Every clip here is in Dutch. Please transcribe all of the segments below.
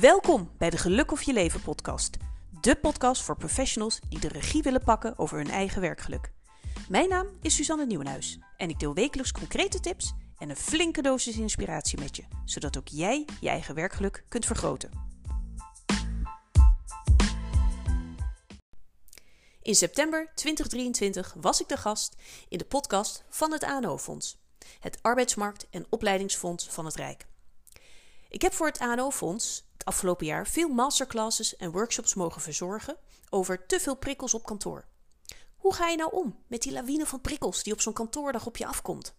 Welkom bij de Geluk of je leven podcast. De podcast voor professionals die de regie willen pakken over hun eigen werkgeluk. Mijn naam is Suzanne Nieuwenhuis en ik deel wekelijks concrete tips en een flinke dosis inspiratie met je, zodat ook jij je eigen werkgeluk kunt vergroten. In september 2023 was ik de gast in de podcast van het A+O Fonds, het arbeidsmarkt- en opleidingsfonds van het Rijk. Ik heb voor het A+O Fonds het afgelopen jaar veel masterclasses en workshops mogen verzorgen over te veel prikkels op kantoor. Hoe ga je nou om met die lawine van prikkels die op zo'n kantoordag op je afkomt?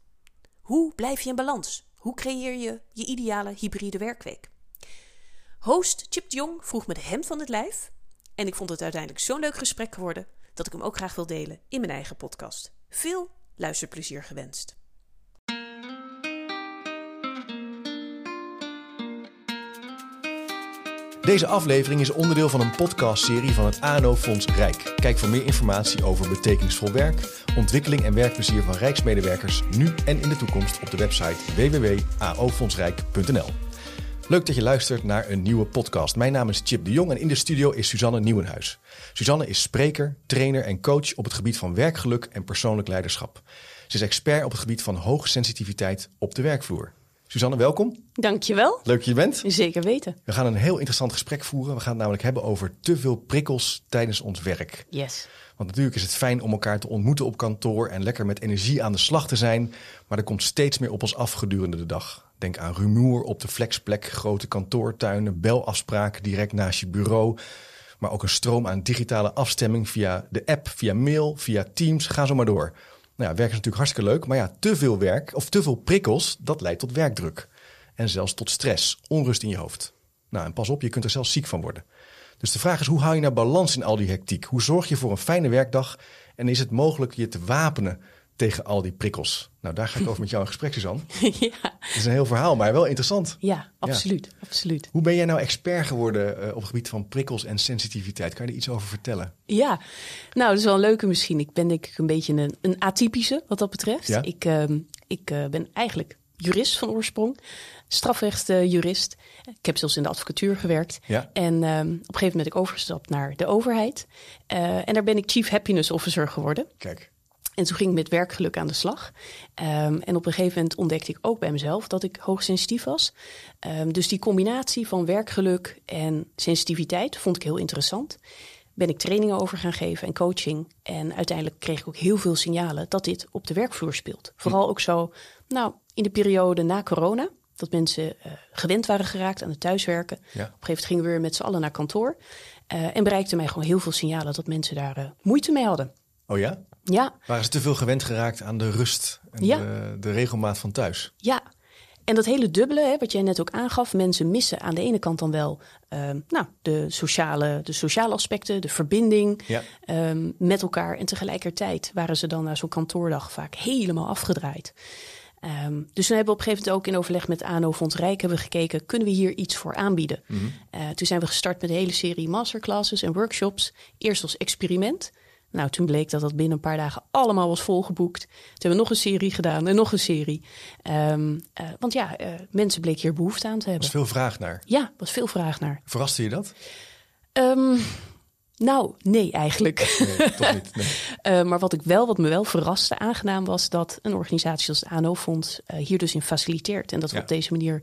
Hoe blijf je in balans? Hoe creëer je je ideale hybride werkweek? Host Tjip de Jong vroeg me de hemd van het lijf en ik vond het uiteindelijk zo'n leuk gesprek geworden dat ik hem ook graag wil delen in mijn eigen podcast. Veel luisterplezier gewenst. Deze aflevering is onderdeel van een podcastserie van het A+O Fonds Rijk. Kijk voor meer informatie over betekenisvol werk, ontwikkeling en werkplezier van rijksmedewerkers nu en in de toekomst op de website www.aofondsrijk.nl. Leuk dat je luistert naar een nieuwe podcast. Mijn naam is Tjip de Jong en in de studio is Suzanne Nieuwenhuis. Suzanne is spreker, trainer en coach op het gebied van werkgeluk en persoonlijk leiderschap. Ze is expert op het gebied van hoogsensitiviteit op de werkvloer. Suzanne, welkom. Dankjewel. Leuk dat je bent. Zeker weten. We gaan een heel interessant gesprek voeren. We gaan het namelijk hebben over te veel prikkels tijdens ons werk. Yes. Want natuurlijk is het fijn om elkaar te ontmoeten op kantoor en lekker met energie aan de slag te zijn. Maar er komt steeds meer op ons af gedurende de dag. Denk aan rumoer op de flexplek, grote kantoortuinen, belafspraken direct naast je bureau. Maar ook een stroom aan digitale afstemming via de app, via mail, via Teams. Ga zo maar door. Nou ja, werk is natuurlijk hartstikke leuk, maar ja, te veel werk of te veel prikkels, dat leidt tot werkdruk. En zelfs tot stress, onrust in je hoofd. Nou, en pas op, je kunt er zelfs ziek van worden. Dus de vraag is, hoe hou je nou balans in al die hectiek? Hoe zorg je voor een fijne werkdag? En is het mogelijk je te wapenen tegen al die prikkels? Nou, daar ga ik over met jou in gesprek, Suzanne. Ja. Het is een heel verhaal, maar wel interessant. Ja, absoluut. Ja. Absoluut. Hoe ben jij nou expert geworden op het gebied van prikkels en sensitiviteit? Kan je er iets over vertellen? Ja, nou, dat is wel een leuke misschien. Ik ben denk ik een beetje een atypische wat dat betreft. Ja? Ik ben eigenlijk jurist van oorsprong, strafrechtjurist. Ik heb zelfs in de advocatuur gewerkt. Ja. En op een gegeven moment ben ik overgestapt naar de overheid. En daar ben ik Chief Happiness Officer geworden. Kijk. En toen ging ik met werkgeluk aan de slag. En op een gegeven moment ontdekte ik ook bij mezelf dat ik hoogsensitief was. Dus die combinatie van werkgeluk en sensitiviteit vond ik heel interessant. Ben ik trainingen over gaan geven en coaching. En uiteindelijk kreeg ik ook heel veel signalen dat dit op de werkvloer speelt. Vooral ook zo in de periode na corona. Dat mensen gewend waren geraakt aan het thuiswerken. Ja. Op een gegeven moment gingen we weer met z'n allen naar kantoor. En bereikten mij gewoon heel veel signalen dat mensen daar moeite mee hadden. Oh ja? Ja. Waren ze te veel gewend geraakt aan de rust en de regelmaat van thuis? Ja, en dat hele dubbele, hè, wat jij net ook aangaf. Mensen missen aan de ene kant dan wel de sociale aspecten, de verbinding met elkaar. En tegelijkertijd waren ze dan na zo'n kantoordag vaak helemaal afgedraaid. Dus toen hebben we op een gegeven moment ook in overleg met A+O Fonds Rijk hebben we gekeken, kunnen we hier iets voor aanbieden? Mm-hmm. Toen zijn we gestart met een hele serie masterclasses en workshops. Eerst als experiment. Nou, toen bleek dat binnen een paar dagen allemaal was volgeboekt. Toen hebben we nog een serie gedaan en nog een serie. Want mensen bleken hier behoefte aan te hebben. Was veel vraag naar. Ja, was veel vraag naar. Verraste je dat? Nee, eigenlijk. Nee, toch niet. Nee. Maar wat me wel verraste, aangenaam was dat een organisatie als het A+O Fonds hier dus in faciliteert. En dat we op deze manier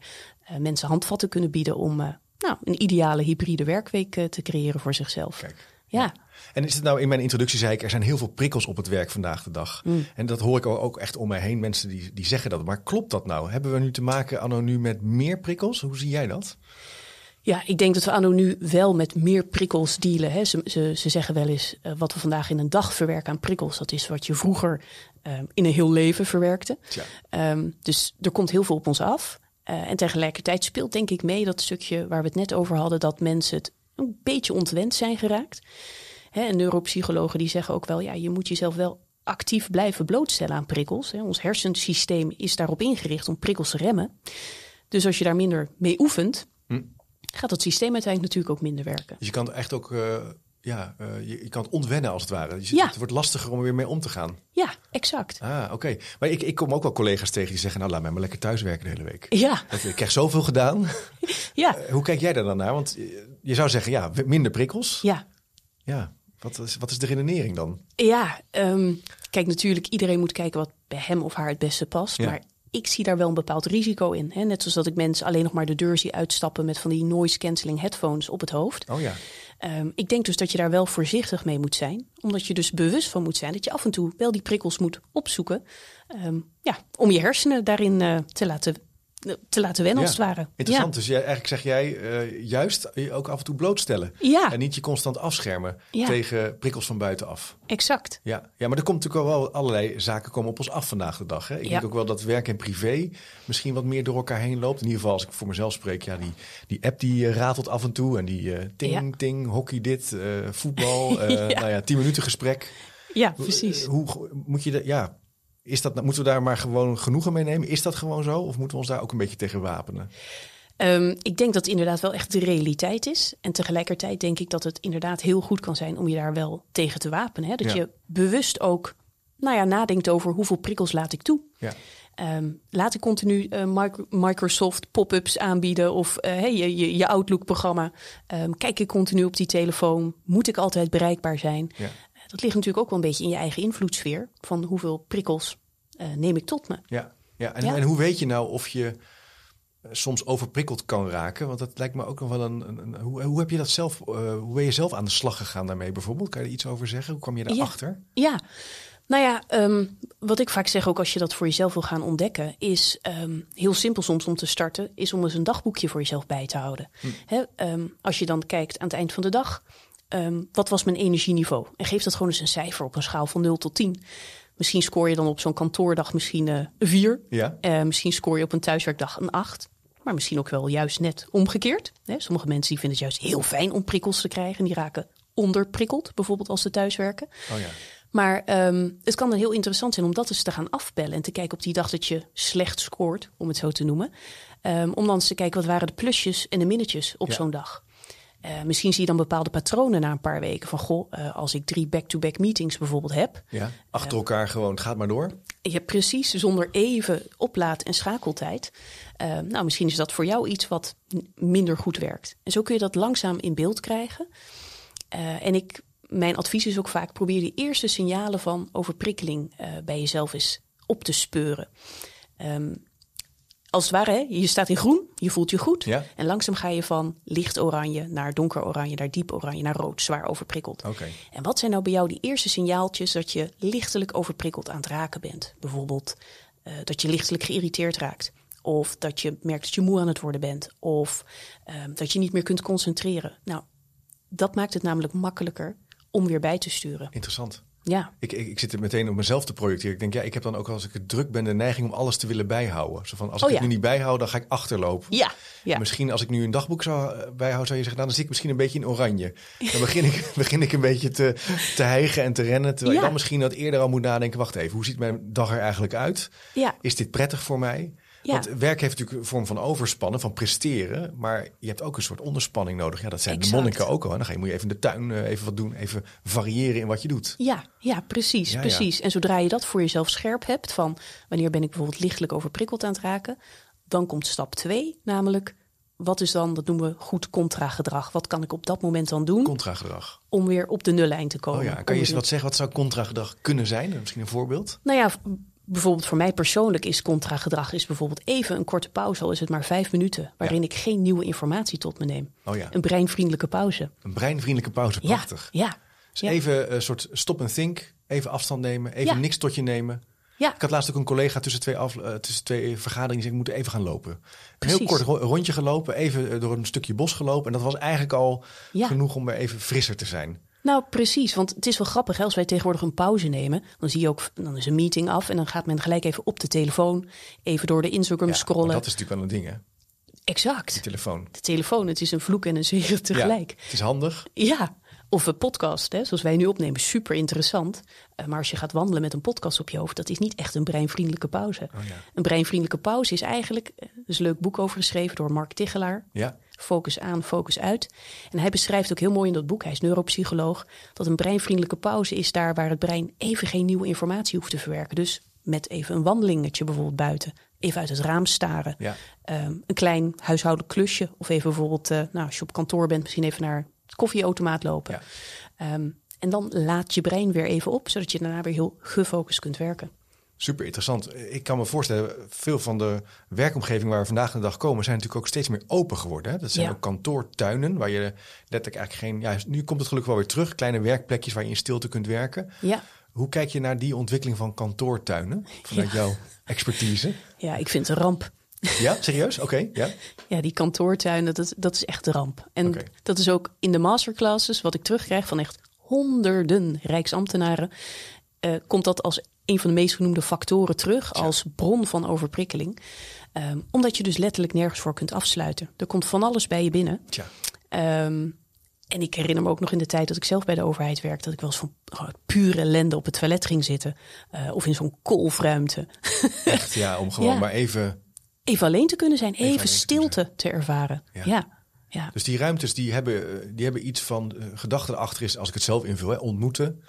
mensen handvatten kunnen bieden om een ideale hybride werkweek te creëren voor zichzelf. Kijk. Ja. En is het nou, in mijn introductie zei ik, er zijn heel veel prikkels op het werk vandaag de dag. Mm. En dat hoor ik ook echt om mij heen, mensen die zeggen dat. Maar klopt dat nou? Hebben we nu te maken anno nu met meer prikkels? Hoe zie jij dat? Ja, ik denk dat we anno nu wel met meer prikkels dealen. Hè. Ze zeggen wel eens, wat we vandaag in een dag verwerken aan prikkels, dat is wat je vroeger in een heel leven verwerkte. Ja. Dus er komt heel veel op ons af. En tegelijkertijd speelt denk ik mee dat stukje waar we het net over hadden, dat mensen het een beetje ontwend zijn geraakt. Hè, en neuropsychologen die zeggen ook wel, je moet jezelf wel actief blijven blootstellen aan prikkels. Hè. Ons hersensysteem is daarop ingericht om prikkels te remmen. Dus als je daar minder mee oefent, gaat dat systeem uiteindelijk natuurlijk ook minder werken. Dus je kan echt ook ja, je kan het ontwennen als het ware. Het wordt lastiger om er weer mee om te gaan. Ja, exact. Ah, oké. Maar ik kom ook wel collega's tegen die zeggen, nou, laat mij maar lekker thuiswerken de hele week. Ja. Ik krijg zoveel gedaan. Ja. Hoe kijk jij daar dan naar? Want je zou zeggen, ja, minder prikkels. Ja. Ja. Wat is de redenering dan? Ja, kijk, natuurlijk, iedereen moet kijken wat bij hem of haar het beste past. Ja. Maar ik zie daar wel een bepaald risico in. Hè? Net zoals dat ik mensen alleen nog maar de deur zie uitstappen met van die noise-canceling headphones op het hoofd. Oh ja. Ik denk dus dat je daar wel voorzichtig mee moet zijn. Omdat je dus bewust van moet zijn dat je af en toe wel die prikkels moet opzoeken. Om je hersenen daarin te laten wennen, als het ware. Interessant. Ja. Dus eigenlijk zeg jij juist je ook af en toe blootstellen. Ja. En niet je constant afschermen tegen prikkels van buitenaf. Exact. Ja, maar er komt natuurlijk wel allerlei zaken komen op ons af vandaag de dag. Hè? Ik denk ook wel dat werk en privé misschien wat meer door elkaar heen loopt. In ieder geval als ik voor mezelf spreek. Ja, die app die ratelt af en toe. En die ting, hockey dit, voetbal. 10 minuten gesprek. Ja, precies. Hoe moet je dat... Ja. Moeten we daar maar gewoon genoegen mee nemen? Is dat gewoon zo? Of moeten we ons daar ook een beetje tegen wapenen? Ik denk dat het inderdaad wel echt de realiteit is. En tegelijkertijd denk ik dat het inderdaad heel goed kan zijn om je daar wel tegen te wapenen. Hè? Dat je bewust ook nadenkt over hoeveel prikkels laat ik toe. Ja. Laat ik continu Microsoft pop-ups aanbieden of je Outlook-programma. Kijk ik continu op die telefoon? Moet ik altijd bereikbaar zijn? Ja. Dat ligt natuurlijk ook wel een beetje in je eigen invloedssfeer. Van hoeveel prikkels neem ik tot me. Ja. En hoe weet je nou of je soms overprikkeld kan raken? Want dat lijkt me ook nog wel een hoe heb je dat zelf? Hoe ben je zelf aan de slag gegaan daarmee bijvoorbeeld? Kan je er iets over zeggen? Hoe kwam je daarachter? Wat ik vaak zeg ook als je dat voor jezelf wil gaan ontdekken... is heel simpel soms om te starten... is om eens een dagboekje voor jezelf bij te houden. Als je dan kijkt aan het eind van de dag... wat was mijn energieniveau? En geef dat gewoon eens een cijfer op een schaal van 0 tot 10. Misschien scoor je dan op zo'n kantoordag misschien een 4. Ja. Misschien scoor je op een thuiswerkdag een 8. Maar misschien ook wel juist net omgekeerd. Hè? Sommige mensen die vinden het juist heel fijn om prikkels te krijgen. Die raken onderprikkeld, bijvoorbeeld als ze thuiswerken. Oh ja. Maar het kan dan heel interessant zijn om dat eens te gaan afpellen. En te kijken op die dag dat je slecht scoort, om het zo te noemen. Om dan eens te kijken wat waren de plusjes en de minnetjes op zo'n dag. Misschien zie je dan bepaalde patronen na een paar weken. Van als ik 3 back-to-back meetings bijvoorbeeld heb. Ja, achter elkaar gewoon, het gaat maar door. Ja, precies, zonder even oplaad- en schakeltijd. Misschien is dat voor jou iets wat minder goed werkt. En zo kun je dat langzaam in beeld krijgen. Mijn advies is ook vaak, probeer die eerste signalen van overprikkeling bij jezelf eens op te speuren. Als het ware, hè? Je staat in groen, je voelt je goed. Ja. En langzaam ga je van licht oranje naar donker oranje, naar diep oranje, naar rood, zwaar overprikkeld. Okay. En wat zijn nou bij jou die eerste signaaltjes dat je lichtelijk overprikkeld aan het raken bent? Bijvoorbeeld dat je lichtelijk geïrriteerd raakt. Of dat je merkt dat je moe aan het worden bent. Of dat je niet meer kunt concentreren. Nou, dat maakt het namelijk makkelijker om weer bij te sturen. Interessant. Ja. Ik zit er meteen op mezelf te projecteren. Ik denk, ik heb dan ook als ik het druk ben de neiging om alles te willen bijhouden. Zo van, als ik het nu niet bijhoud, dan ga ik achterlopen. Ja. Misschien als ik nu een dagboek zou bijhouden, zou je zeggen, dan zit ik misschien een beetje in oranje. Dan begin ik een beetje te hijgen en te rennen. Terwijl je dan misschien dat eerder al moet nadenken, wacht even, hoe ziet mijn dag er eigenlijk uit? Ja. Is dit prettig voor mij? Ja. Want werk heeft natuurlijk een vorm van overspannen, van presteren. Maar je hebt ook een soort onderspanning nodig. Ja, dat zijn de monniken ook al. Dan moet je even in de tuin even wat doen. Even variëren in wat je doet. Ja, precies. Ja, precies. Ja. En zodra je dat voor jezelf scherp hebt... van wanneer ben ik bijvoorbeeld lichtelijk overprikkeld aan het raken... dan komt stap 2, namelijk... wat is dan, dat noemen we goed contragedrag. Wat kan ik op dat moment dan doen? Contragedrag. Om weer op de nullijn te komen. Oh ja, kan je eens wat zeggen? Wat zou contragedrag kunnen zijn? Misschien een voorbeeld? Bijvoorbeeld voor mij persoonlijk is contragedrag... is bijvoorbeeld even een korte pauze, al is het maar 5 minuten... waarin ik geen nieuwe informatie tot me neem. Oh ja. Een breinvriendelijke pauze. Een breinvriendelijke pauze, prachtig. Ja. Dus even een soort stop en think, even afstand nemen, even niks tot je nemen. Ja. Ik had laatst ook een collega tussen twee vergaderingen... zei ik moet even gaan lopen. Precies. Een heel kort rondje gelopen, even door een stukje bos gelopen... en dat was eigenlijk al genoeg om weer even frisser te zijn... Nou, precies, want het is wel grappig. Hè? Als wij tegenwoordig een pauze nemen, dan zie je ook, dan is een meeting af en dan gaat men gelijk even op de telefoon, even door de Instagram scrollen. Maar dat is natuurlijk wel een ding, hè? Exact. De telefoon, het is een vloek en een zegen tegelijk. Ja, het is handig. Ja, of een podcast, hè? Zoals wij nu opnemen, super interessant. Maar als je gaat wandelen met een podcast op je hoofd, dat is niet echt een breinvriendelijke pauze. Oh, ja. Een breinvriendelijke pauze is eigenlijk, er is een leuk boek over geschreven door Mark Tiggelaar. Ja. focus aan, focus uit. En hij beschrijft ook heel mooi in dat boek, hij is neuropsycholoog, dat een breinvriendelijke pauze is daar waar het brein even geen nieuwe informatie hoeft te verwerken. Dus met even een wandelingetje bijvoorbeeld buiten, even uit het raam staren. Ja. Een klein huishoudelijk klusje of even bijvoorbeeld, als je op kantoor bent, misschien even naar het koffieautomaat lopen. Ja. En dan laat je brein weer even op, zodat je daarna weer heel gefocust kunt werken. Super interessant. Ik kan me voorstellen, veel van de werkomgeving waar we vandaag de dag komen, zijn natuurlijk ook steeds meer open geworden. Hè? Dat zijn ook kantoortuinen waar je letterlijk eigenlijk geen... Ja, nu komt het gelukkig wel weer terug. Kleine werkplekjes waar je in stilte kunt werken. Ja. Hoe kijk je naar die ontwikkeling van kantoortuinen vanuit jouw expertise? Ja, ik vind het een ramp. Ja, serieus? Oké, ja. Ja, die kantoortuinen, dat is echt de ramp. En dat is ook in de masterclasses wat ik terugkrijg van echt honderden rijksambtenaren. Komt dat als een van de meest genoemde factoren terug als bron van overprikkeling. Omdat je dus letterlijk nergens voor kunt afsluiten. Er komt van alles bij je binnen. Tja. En ik herinner me ook nog in de tijd dat ik zelf bij de overheid werkte, dat ik wel eens van pure ellende op het toilet ging zitten. Of in zo'n kolfruimte. Echt, ja, om gewoon maar even... Even alleen te kunnen zijn, even stilte te ervaren. Ja. Ja. Dus die ruimtes die hebben iets van gedachten erachter is, als ik het zelf invul, hè, ontmoeten,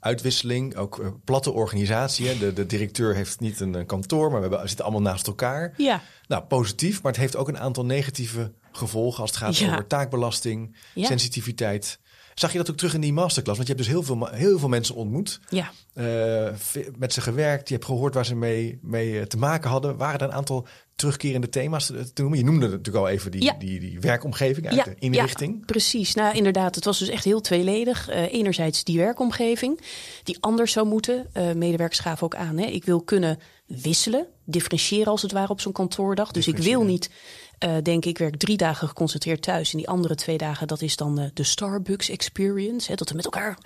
uitwisseling, ook platte organisatie. Hè. De directeur heeft niet een kantoor, maar we zitten allemaal naast elkaar. Ja. Nou, positief, maar het heeft ook een aantal negatieve gevolgen als het gaat over taakbelasting, sensitiviteit. Zag je dat ook terug in die masterclass? Want je hebt dus heel veel mensen ontmoet, met ze gewerkt. Je hebt gehoord waar ze mee te maken hadden. Waren er een aantal terugkerende thema's te noemen? Je noemde natuurlijk al even die werkomgeving uit de inrichting. Ja, precies. Nou, inderdaad. Het was dus echt heel tweeledig. Enerzijds die werkomgeving, die anders zou moeten. Medewerkers gaven ook aan, hè. Ik wil kunnen wisselen, differentiëren als het ware op zo'n kantoordag. Dus ik wil niet... ik werk 3 dagen geconcentreerd thuis. En die andere 2 dagen, dat is dan de Starbucks experience. Hè, dat we met elkaar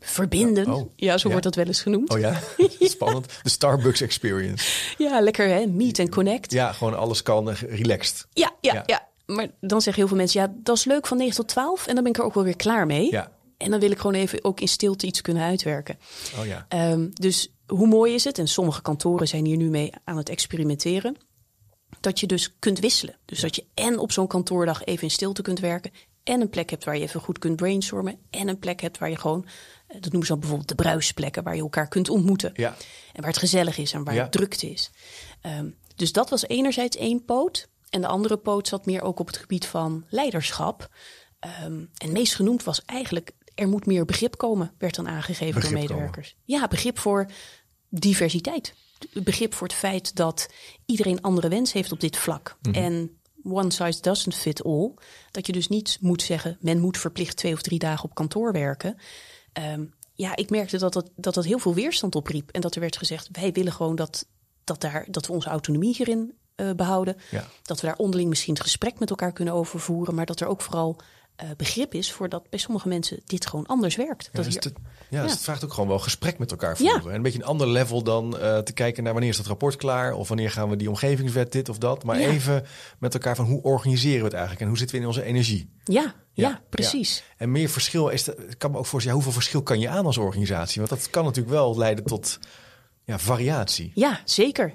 verbinden. Ja, wordt dat wel eens genoemd. Oh ja, spannend. De Starbucks experience. Ja, lekker hè, meet en connect. Ja, gewoon alles kan, relaxed. Ja. Maar dan zeggen heel veel mensen, ja, dat is leuk van 9 tot 12. En dan ben ik er ook wel weer klaar mee. Ja. En dan wil ik gewoon even ook in stilte iets kunnen uitwerken. Oh ja. Dus hoe mooi is het? En sommige kantoren zijn hier nu mee aan het experimenteren. Dat je dus kunt wisselen. Dus dat je en op zo'n kantoordag even in stilte kunt werken, en een plek hebt waar je even goed kunt brainstormen, en een plek hebt waar je gewoon, dat noemen ze dan bijvoorbeeld de bruisplekken, waar je elkaar kunt ontmoeten. Ja. En waar het gezellig is en waar het drukte is. Dus dat was enerzijds één poot. En de andere poot zat meer ook op het gebied van leiderschap. En het meest genoemd was eigenlijk, er moet meer begrip komen, werd dan aangegeven door medewerkers. Ja, begrip voor diversiteit. Begrip voor het feit dat iedereen andere wensen heeft op dit vlak. Mm-hmm. En one size doesn't fit all. Dat je dus niet moet zeggen, men moet verplicht 2 of 3 dagen op kantoor werken. Ik merkte dat heel veel weerstand opriep. En dat er werd gezegd, wij willen gewoon dat we onze autonomie hierin behouden. Ja. Dat we daar onderling misschien het gesprek met elkaar kunnen overvoeren. Maar dat er ook vooral begrip is voor dat bij sommige mensen dit gewoon anders werkt. Dus het vraagt ook gewoon wel gesprek met elkaar voeren. Ja. En een beetje een ander level dan te kijken naar wanneer is dat rapport klaar, of wanneer gaan we die omgevingswet dit of dat. Maar even met elkaar van hoe organiseren we het eigenlijk en hoe zitten we in onze energie. Ja, precies. Ja. En meer verschil is, ik kan me ook voorstellen, hoeveel verschil kan je aan als organisatie? Want dat kan natuurlijk wel leiden tot... Ja, variatie. Ja, zeker.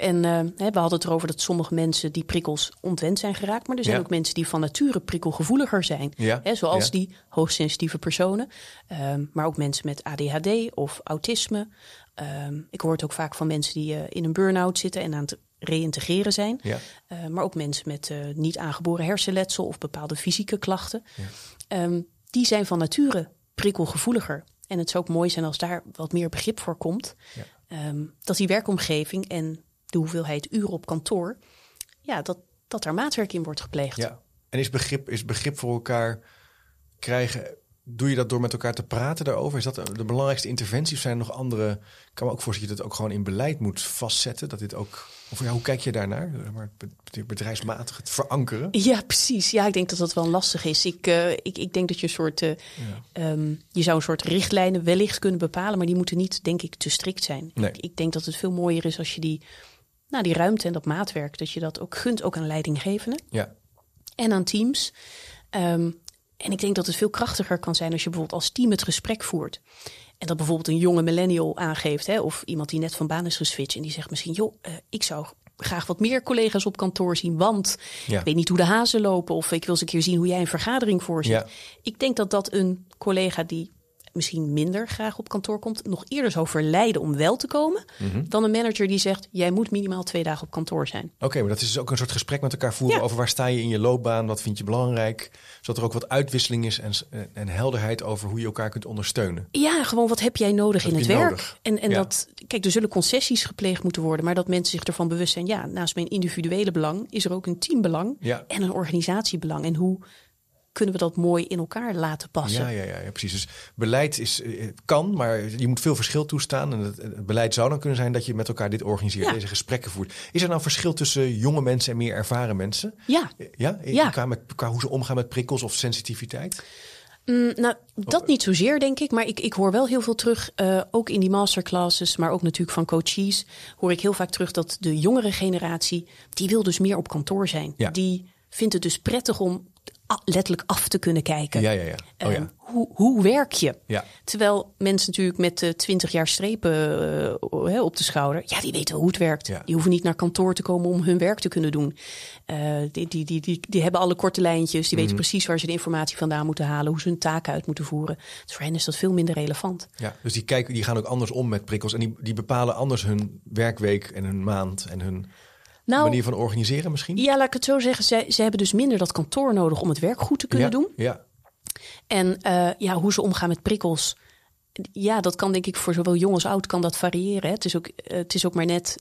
En we hadden het erover dat sommige mensen die prikkels ontwend zijn geraakt. Maar er zijn ook mensen die van nature prikkelgevoeliger zijn. Ja. Zoals die hoogsensitieve personen. Maar ook mensen met ADHD of autisme. Ik hoor het ook vaak van mensen die in een burn-out zitten en aan het reïntegreren zijn. Ja. Maar ook mensen met niet aangeboren hersenletsel of bepaalde fysieke klachten. Ja. Die zijn van nature prikkelgevoeliger. En het zou ook mooi zijn als daar wat meer begrip voor komt. Ja. Dat die werkomgeving en de hoeveelheid uren op kantoor, dat daar maatwerk in wordt gepleegd. Ja. En is begrip voor elkaar krijgen, doe je dat door met elkaar te praten daarover? Is dat de belangrijkste interventie? Of zijn er nog andere? Ik kan me ook voorstellen dat je dat ook gewoon in beleid moet vastzetten. Dat dit ook, of hoe kijk je daarnaar? Bedrijfsmatig het verankeren? Ja, precies. Ja, ik denk dat dat wel lastig is. Ik denk dat je een soort... je zou een soort richtlijnen wellicht kunnen bepalen, maar die moeten niet, denk ik, te strikt zijn. Nee. Ik denk dat het veel mooier is als je die ruimte en dat maatwerk, dat je dat ook gunt, ook aan leidinggevenden. Ja. En aan teams. En ik denk dat het veel krachtiger kan zijn als je bijvoorbeeld als team het gesprek voert. En dat bijvoorbeeld een jonge millennial aangeeft, hè, of iemand die net van baan is geswitcht en die zegt misschien, joh, ik zou graag wat meer collega's op kantoor zien, want ik weet niet hoe de hazen lopen, of ik wil eens een keer zien hoe jij een vergadering voorzit. Ja. Ik denk dat dat een collega die misschien minder graag op kantoor komt, nog eerder zou verleiden om wel te komen, dan een manager die zegt, jij moet minimaal 2 dagen op kantoor zijn. Oké, maar dat is dus ook een soort gesprek met elkaar voeren over waar sta je in je loopbaan, wat vind je belangrijk, zodat er ook wat uitwisseling is en helderheid over hoe je elkaar kunt ondersteunen. Ja, gewoon wat heb jij nodig in het werk? En dat, kijk, er zullen concessies gepleegd moeten worden, maar dat mensen zich ervan bewust zijn, ja, naast mijn individuele belang is er ook een teambelang en een organisatiebelang. En hoe kunnen we dat mooi in elkaar laten passen? Ja, precies. Dus beleid kan, maar je moet veel verschil toestaan. En het beleid zou dan kunnen zijn dat je met elkaar dit organiseert, deze gesprekken voert. Is er nou verschil tussen jonge mensen en meer ervaren mensen? Ja. Qua hoe ze omgaan met prikkels of sensitiviteit? Nou, dat niet zozeer, denk ik. Maar ik hoor wel heel veel terug, ook in die masterclasses, maar ook natuurlijk van coaches, hoor ik heel vaak terug dat de jongere generatie, die wil dus meer op kantoor zijn. Ja. Die vindt het dus prettig om letterlijk af te kunnen kijken. Hoe werk je? Ja. Terwijl mensen natuurlijk met 20 jaar strepen op de schouder, die weten hoe het werkt. Ja. Die hoeven niet naar kantoor te komen om hun werk te kunnen doen. Die hebben alle korte lijntjes. Die weten precies waar ze de informatie vandaan moeten halen, hoe ze hun taken uit moeten voeren. Dus voor hen is dat veel minder relevant. Ja, dus die gaan ook anders om met prikkels en die bepalen anders hun werkweek en hun maand en hun manier van organiseren misschien? Ja, laat ik het zo zeggen. Ze hebben dus minder dat kantoor nodig om het werk goed te kunnen doen. Ja. En hoe ze omgaan met prikkels. Ja, dat kan denk ik voor zowel jong als oud kan dat variëren. Hè. Het is ook maar net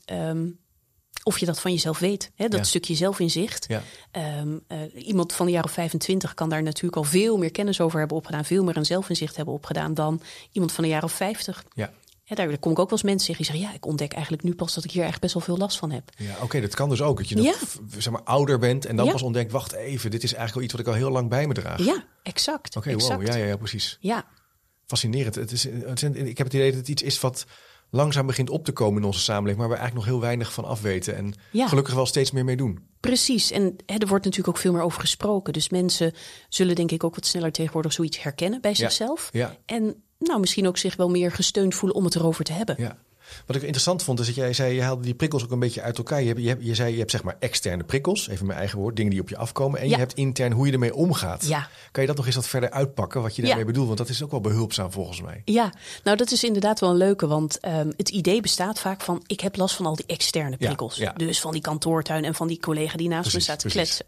of je dat van jezelf weet. Hè. Dat stukje zelfinzicht. Ja. Iemand van de jaren 25 kan daar natuurlijk al veel meer kennis over hebben opgedaan. Veel meer een zelfinzicht hebben opgedaan dan iemand van de jaren 50. Ja. Ja, daar kom ik ook wel eens mensen tegen die zeggen, ik ontdek eigenlijk nu pas dat ik hier echt best wel veel last van heb. Ja, oké, dat kan dus ook. Dat je ouder bent en dan pas ontdekt, wacht even, dit is eigenlijk al iets wat ik al heel lang bij me draag. Ja, exact. Oké, wow, ja, precies. Ja. Fascinerend. Ik heb het idee dat het iets is wat langzaam begint op te komen in onze samenleving, maar we eigenlijk nog heel weinig van af weten en gelukkig wel steeds meer mee doen. Precies, en er wordt natuurlijk ook veel meer over gesproken. Dus mensen zullen denk ik ook wat sneller tegenwoordig zoiets herkennen bij zichzelf. Ja. En misschien ook zich wel meer gesteund voelen om het erover te hebben. Ja. Wat ik interessant vond is dat jij zei, je haalde die prikkels ook een beetje uit elkaar. Je hebt zeg maar externe prikkels, even mijn eigen woord, dingen die op je afkomen. En je hebt intern hoe je ermee omgaat. Ja. Kan je dat nog eens wat verder uitpakken, wat je daarmee bedoelt? Want dat is ook wel behulpzaam volgens mij. Ja, nou dat is inderdaad wel een leuke. Want het idee bestaat vaak van, ik heb last van al die externe prikkels. Ja, ja. Dus van die kantoortuin en van die collega die naast me staat te kletsen.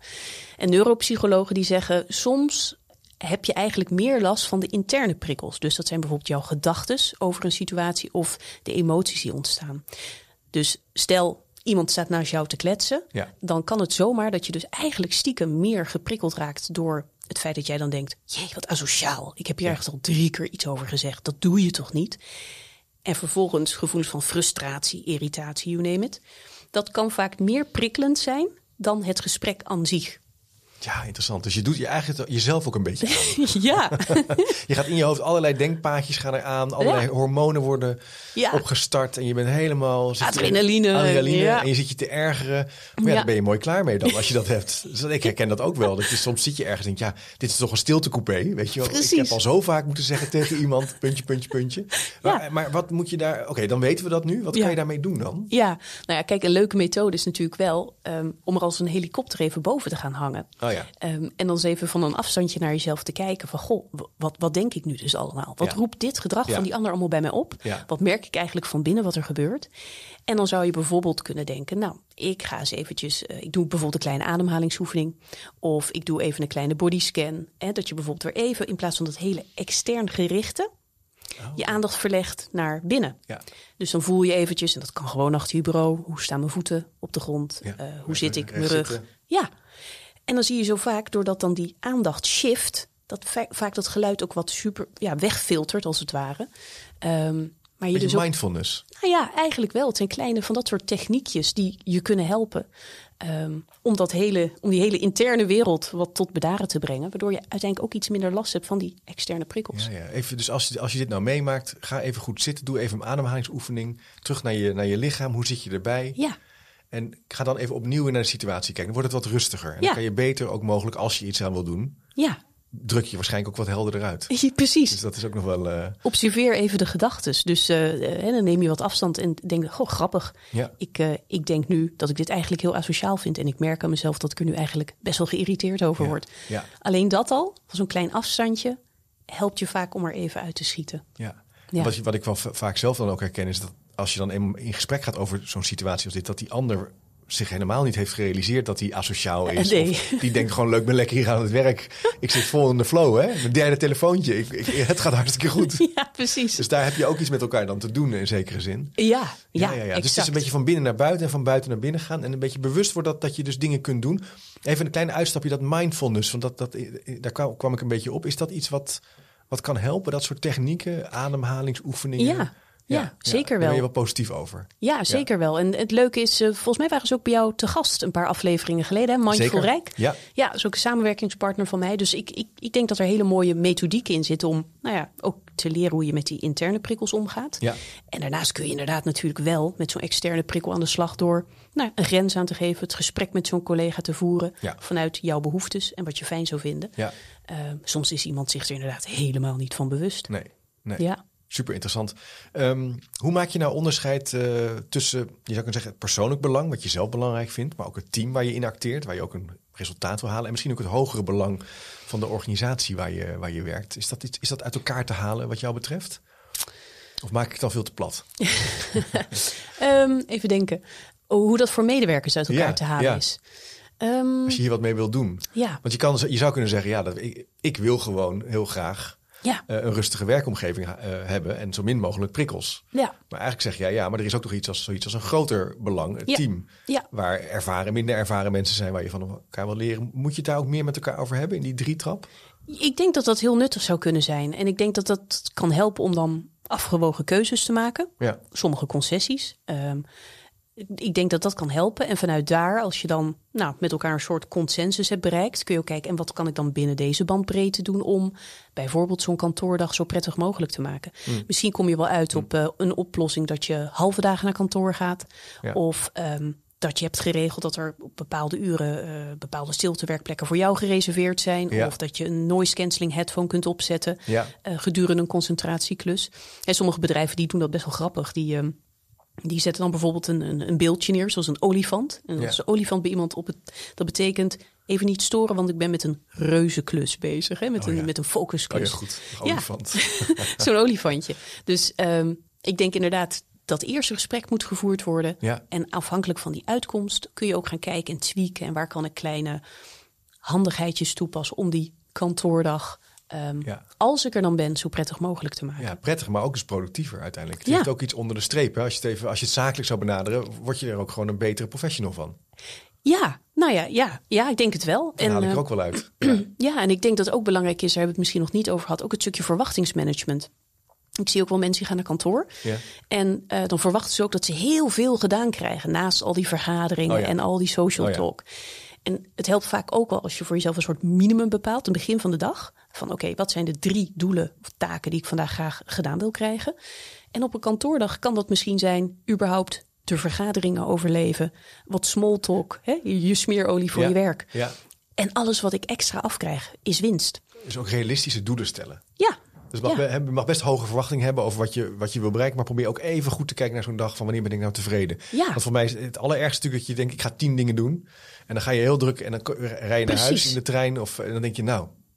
En neuropsychologen die zeggen, soms heb je eigenlijk meer last van de interne prikkels. Dus dat zijn bijvoorbeeld jouw gedachtes over een situatie of de emoties die ontstaan. Dus stel, iemand staat naast jou te kletsen. Ja. Dan kan het zomaar dat je dus eigenlijk stiekem meer geprikkeld raakt door het feit dat jij dan denkt, jee, wat asociaal. Ik heb hier echt al 3 keer iets over gezegd. Dat doe je toch niet? En vervolgens gevoelens van frustratie, irritatie, you name it. Dat kan vaak meer prikkelend zijn dan het gesprek aan zich. Ja, interessant. Dus je doet je eigenlijk jezelf ook een beetje aan. Ja. Je gaat in je hoofd allerlei denkpaadjes gaan eraan. Allerlei hormonen worden opgestart. En je bent helemaal adrenaline. Ja. En je zit je te ergeren. Maar daar ben je mooi klaar mee dan als je dat hebt. Dus ik herken dat ook wel. Dat je soms zit je ergens en denkt, dit is toch een stiltecoupé. Weet je wel? Precies. Ik heb al zo vaak moeten zeggen tegen iemand, puntje. Ja. Maar wat moet je daar? Oké, dan weten we dat nu. Wat kan je daarmee doen dan? Ja, kijk, een leuke methode is natuurlijk wel om er als een helikopter even boven te gaan hangen. En dan eens even van een afstandje naar jezelf te kijken van, goh, wat denk ik nu dus allemaal? Wat roept dit gedrag van die ander allemaal bij mij op? Ja. Wat merk ik eigenlijk van binnen wat er gebeurt? En dan zou je bijvoorbeeld kunnen denken, ik ga eens eventjes, ik doe bijvoorbeeld een kleine ademhalingsoefening. Of ik doe even een kleine bodyscan. Hè, dat je bijvoorbeeld weer even, in plaats van dat hele extern gerichte, je aandacht verlegt naar binnen. Ja. Dus dan voel je eventjes, en dat kan gewoon achter je bureau, hoe staan mijn voeten op de grond? Ja. Hoe zit ik? Mijn rug? Zitten. Ja. En dan zie je zo vaak, doordat dan die aandacht shift, dat vaak dat geluid ook wat super wegfiltert als het ware. Maar je dus ook, mindfulness. Eigenlijk wel. Het zijn kleine van dat soort techniekjes die je kunnen helpen om die hele interne wereld wat tot bedaren te brengen, waardoor je uiteindelijk ook iets minder last hebt van die externe prikkels. Ja. Even, dus als je dit nou meemaakt, ga even goed zitten, doe even een ademhalingsoefening, terug naar je lichaam. Hoe zit je erbij? Ja. En ik ga dan even opnieuw naar de situatie kijken. Dan wordt het wat rustiger. En dan kan je beter ook mogelijk, als je iets aan wil doen, druk je waarschijnlijk ook wat helderder uit. Ja, precies. Dus dat is ook nog wel... Observeer even de gedachtes. Dus dan neem je wat afstand en denk, goh, grappig. Ja. Ik denk nu dat ik dit eigenlijk heel asociaal vind. En ik merk aan mezelf dat ik er nu eigenlijk best wel geïrriteerd over word. Ja. Alleen dat al, van zo'n klein afstandje, helpt je vaak om er even uit te schieten. Ja. Ja. Wat ik wel vaak zelf dan ook herken is dat als je dan in gesprek gaat over zo'n situatie als dit, dat die ander zich helemaal niet heeft gerealiseerd dat hij asociaal is. Nee. Of die denkt gewoon, leuk, ben lekker hier aan het werk. Ik zit vol in de flow, hè? Mijn derde telefoontje. Het gaat hartstikke goed. Ja, precies. Dus daar heb je ook iets met elkaar dan te doen in zekere zin. Ja. Dus het is een beetje van binnen naar buiten en van buiten naar binnen gaan. En een beetje bewust wordt dat je dus dingen kunt doen. Even een kleine uitstapje, dat mindfulness. Want daar kwam ik een beetje op. Is dat iets wat kan helpen? Dat soort technieken, ademhalingsoefeningen? Ja, zeker wel. Daar ben je wel positief over. Ja, zeker wel. En het leuke is, volgens mij waren ze ook bij jou te gast een paar afleveringen geleden. Hè? Mindful Rijk. Ja, dat is ook een samenwerkingspartner van mij. Dus ik denk dat er hele mooie methodieken in zitten om ook te leren hoe je met die interne prikkels omgaat. Ja. En daarnaast kun je inderdaad natuurlijk wel met zo'n externe prikkel aan de slag door een grens aan te geven. Het gesprek met zo'n collega te voeren vanuit jouw behoeftes en wat je fijn zou vinden. Ja. Soms is iemand zich er inderdaad helemaal niet van bewust. Nee. Ja. Super interessant. Hoe maak je nou onderscheid tussen, je zou kunnen zeggen, het persoonlijk belang, wat je zelf belangrijk vindt, maar ook het team waar je in acteert, waar je ook een resultaat wil halen en misschien ook het hogere belang van de organisatie waar je werkt. Is dat uit elkaar te halen wat jou betreft? Of maak ik het dan veel te plat? Even denken. Hoe dat voor medewerkers uit elkaar te halen is. Als je hier wat mee wilt doen. Ja. Want je zou kunnen zeggen, ik wil gewoon heel graag een rustige werkomgeving hebben en zo min mogelijk prikkels. Ja. Maar eigenlijk zeg jij, maar er is ook nog zoiets als een groter belang, het team. Ja. Waar ervaren, minder ervaren mensen zijn, waar je van elkaar wil leren. Moet je het daar ook meer met elkaar over hebben in die drietrap? Ik denk dat dat heel nuttig zou kunnen zijn. En ik denk dat dat kan helpen om dan afgewogen keuzes te maken. Ja. Sommige concessies. Ik denk dat dat kan helpen. En vanuit daar, als je dan met elkaar een soort consensus hebt bereikt, kun je ook kijken, en wat kan ik dan binnen deze bandbreedte doen om bijvoorbeeld zo'n kantoordag zo prettig mogelijk te maken. Misschien kom je wel uit op een oplossing dat je halve dagen naar kantoor gaat. Ja. Of dat je hebt geregeld dat er op bepaalde uren bepaalde stiltewerkplekken voor jou gereserveerd zijn. Ja. Of dat je een noise cancelling headphone kunt opzetten gedurende een concentratieklus. En sommige bedrijven die doen dat best wel grappig. Die zetten dan bijvoorbeeld een beeldje neer, zoals een olifant. En als een olifant bij iemand op het... Dat betekent, even niet storen, want ik ben met een reuzenklus bezig. Hè? Met een focusklus. Olifant. Zo'n olifantje. Dus ik denk inderdaad dat eerste gesprek moet gevoerd worden. Ja. En afhankelijk van die uitkomst kun je ook gaan kijken en tweaken. En waar kan ik kleine handigheidjes toepassen om die kantoordag, als ik er dan ben, zo prettig mogelijk te maken. Ja, prettig, maar ook dus productiever uiteindelijk. Het heeft ook iets onder de streep. Hè? Als je het zakelijk zou benaderen, word je er ook gewoon een betere professional van. Ja, ik denk het wel. En haal ik er ook wel uit. En ik denk dat ook belangrijk is, daar hebben we het misschien nog niet over gehad, ook het stukje verwachtingsmanagement. Ik zie ook wel mensen die gaan naar kantoor. Ja. En dan verwachten ze ook dat ze heel veel gedaan krijgen, naast al die vergaderingen en al die social talk. En het helpt vaak ook wel als je voor jezelf een soort minimum bepaalt, aan het begin van de dag. Van oké, wat zijn de 3 doelen of taken die ik vandaag graag gedaan wil krijgen? En op een kantoordag kan dat misschien zijn, überhaupt de vergaderingen overleven. Wat small talk, hè? Je smeerolie voor je werk. Ja. En alles wat ik extra afkrijg is winst. Dus ook realistische doelen stellen. Ja. Dus je mag best hoge verwachtingen hebben over wat je wil bereiken. Maar probeer ook even goed te kijken naar zo'n dag van wanneer ben ik nou tevreden. Ja. Want voor mij is het allerergste natuurlijk dat je denkt, ik ga 10 dingen doen. En dan ga je heel druk en dan rij je naar huis in de trein. En dan denk je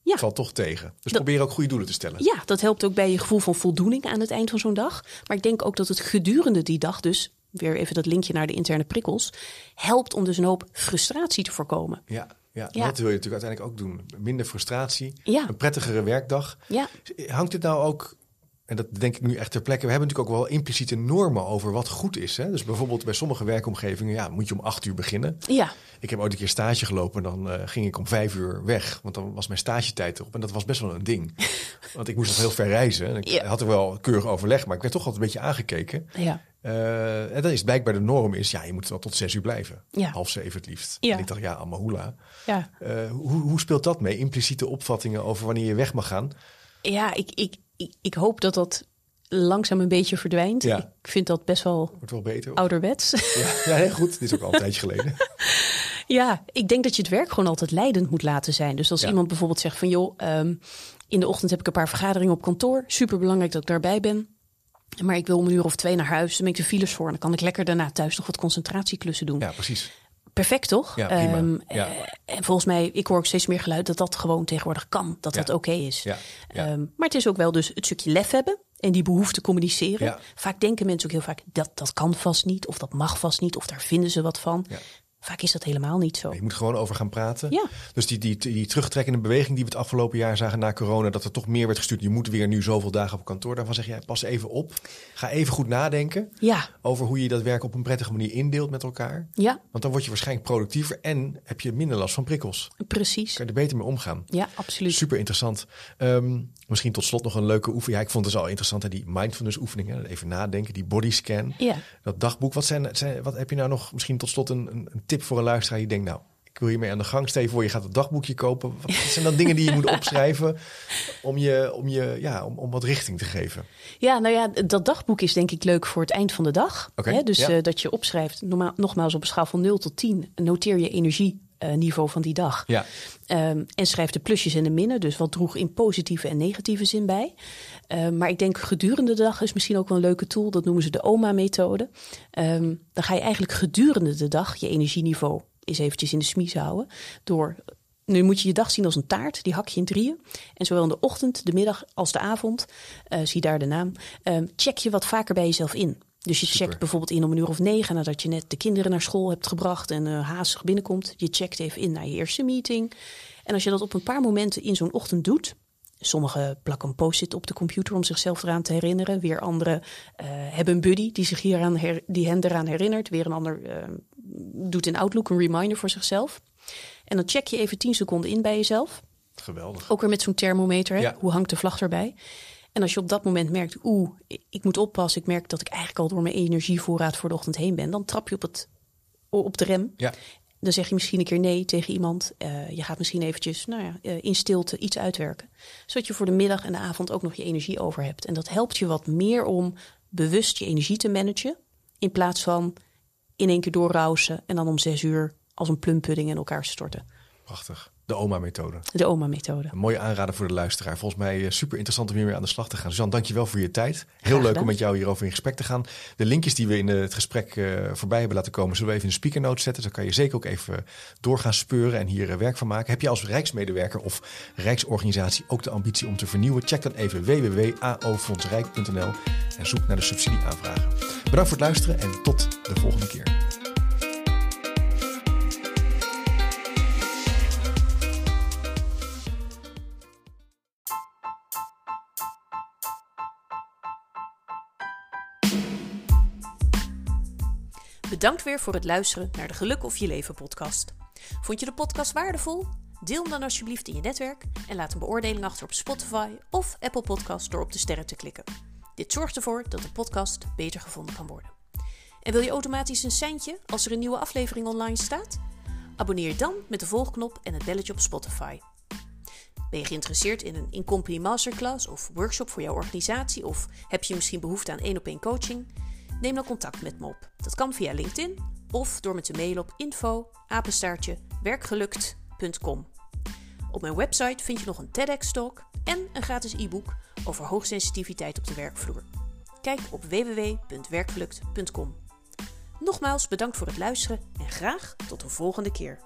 het valt toch tegen. Dus probeer ook goede doelen te stellen. Ja, dat helpt ook bij je gevoel van voldoening aan het eind van zo'n dag. Maar ik denk ook dat het gedurende die dag dus, weer even dat linkje naar de interne prikkels, helpt om dus een hoop frustratie te voorkomen. Ja, dat wil je natuurlijk uiteindelijk ook doen. Minder frustratie, een prettigere werkdag. Ja. Hangt dit nou ook, en dat denk ik nu echt ter plekke, we hebben natuurlijk ook wel impliciete normen over wat goed is. Hè? Dus bijvoorbeeld bij sommige werkomgevingen, moet je om 8 uur beginnen. Ja. Ik heb ooit een keer stage gelopen en dan ging ik om 5 uur weg. Want dan was mijn stagetijd erop en dat was best wel een ding. Want ik moest nog heel ver reizen. En ik had er wel keurig overleg, maar ik werd toch altijd een beetje aangekeken. Ja. En dat is blijkbaar de norm is, je moet wel tot 6 uur blijven. Ja. 6:30 het liefst. Ja. En ik dacht, allemaal hoela. Ja. Hoe speelt dat mee? Impliciete opvattingen over wanneer je weg mag gaan? Ja, ik hoop dat dat langzaam een beetje verdwijnt. Ja. Ik vind dat best wel, wordt wel beter, ouderwets. Ja, heel goed. Dit is ook al een tijdje geleden. Ja, ik denk dat je het werk gewoon altijd leidend moet laten zijn. Dus als iemand bijvoorbeeld zegt van joh, in de ochtend heb ik een paar vergaderingen op kantoor. Superbelangrijk dat ik daarbij ben. Maar ik wil om 1 uur of 2 naar huis. Dan ben ik de files voor en dan kan ik lekker daarna thuis nog wat concentratieklussen doen. Ja, precies. Perfect, toch? Ja, prima. Ja. En volgens mij, ik hoor ook steeds meer geluid dat dat gewoon tegenwoordig kan. Dat dat oké is. Ja. Ja. Maar het is ook wel dus het stukje lef hebben en die behoefte communiceren. Ja. Vaak denken mensen ook heel vaak dat kan vast niet. Of dat mag vast niet. Of daar vinden ze wat van. Ja. Vaak is dat helemaal niet zo. Je moet gewoon over gaan praten. Ja. Dus die terugtrekkende beweging die we het afgelopen jaar zagen na corona, dat er toch meer werd gestuurd. Je moet weer nu zoveel dagen op kantoor. Daarvan zeg jij, pas even op. Ga even goed nadenken over hoe je dat werk op een prettige manier indeelt met elkaar. Ja. Want dan word je waarschijnlijk productiever en heb je minder last van prikkels. Precies. Kan je er beter mee omgaan. Ja, absoluut. Super interessant. Misschien tot slot nog een leuke oefening. Ja, ik vond het al interessant, hè, die mindfulness oefeningen. Even nadenken, die bodyscan. Ja. Dat dagboek. Wat heb je nou nog misschien tot slot een tip voor een luisteraar die denkt, nou, ik wil hiermee aan de gang. Stel je voor, je gaat het dagboekje kopen. Wat zijn dan dingen die je moet opschrijven om wat richting te geven? Ja, nou ja, dat dagboek is denk ik leuk voor het eind van de dag. Okay, hè? Dus dat je opschrijft, nogmaals op een schaal van 0 tot 10, noteer je energieniveau van die dag. Ja. En schrijf de plusjes en de minnen. Dus wat droeg in positieve en negatieve zin bij. Maar ik denk gedurende de dag is misschien ook wel een leuke tool. Dat noemen ze de OMA-methode. Dan ga je eigenlijk gedurende de dag je energieniveau eens eventjes in de smiezen houden. Nu moet je je dag zien als een taart, die hak je in 3. En zowel in de ochtend, de middag als de avond, zie daar de naam, check je wat vaker bij jezelf in. Dus je checkt bijvoorbeeld in om 1 uur of 9 nadat je net de kinderen naar school hebt gebracht en haastig binnenkomt. Je checkt even in naar je eerste meeting. En als je dat op een paar momenten in zo'n ochtend doet. Sommigen plakken een post-it op de computer om zichzelf eraan te herinneren. Weer anderen hebben een buddy die zich die hen eraan herinnert. Weer een ander doet in Outlook een reminder voor zichzelf. En dan check je even 10 seconden in bij jezelf. Geweldig. Ook weer met zo'n thermometer. Ja. Hoe hangt de vlag erbij? En als je op dat moment merkt, ik moet oppassen. Ik merk dat ik eigenlijk al door mijn energievoorraad voor de ochtend heen ben. Dan trap je op de rem. Ja. Dan zeg je misschien een keer nee tegen iemand. Je gaat misschien eventjes in stilte iets uitwerken. Zodat je voor de middag en de avond ook nog je energie over hebt. En dat helpt je wat meer om bewust je energie te managen. In plaats van in 1 keer doorrausen en dan om 6 uur als een plumpudding in elkaar storten. Prachtig. De OMA-methode. De OMA-methode. Een mooie aanrader voor de luisteraar. Volgens mij super interessant om hiermee aan de slag te gaan. Suzanne, dankjewel voor je tijd. Heel leuk om met jou hierover in gesprek te gaan. De linkjes die we in het gesprek voorbij hebben laten komen, zullen we even in de speakernote zetten. Dan kan je zeker ook even doorgaan speuren en hier werk van maken. Heb je als rijksmedewerker of rijksorganisatie ook de ambitie om te vernieuwen? Check dan even www.aofondsrijk.nl en zoek naar de subsidieaanvragen. Bedankt voor het luisteren en tot de volgende keer. Bedankt weer voor het luisteren naar de Geluk of Je Leven podcast. Vond je de podcast waardevol? Deel hem dan alsjeblieft in je netwerk en laat een beoordeling achter op Spotify of Apple Podcasts door op de sterren te klikken. Dit zorgt ervoor dat de podcast beter gevonden kan worden. En wil je automatisch een seintje als er een nieuwe aflevering online staat? Abonneer je dan met de volgknop en het belletje op Spotify. Ben je geïnteresseerd in een Incompany Masterclass of workshop voor jouw organisatie of heb je misschien behoefte aan 1-op-1 coaching? Neem dan contact met me op. Dat kan via LinkedIn of door me te mailen op info@werkgelukt.com. Op mijn website vind je nog een TEDx-talk en een gratis e-book over hoogsensitiviteit op de werkvloer. Kijk op www.werkgelukt.com. Nogmaals bedankt voor het luisteren en graag tot de volgende keer.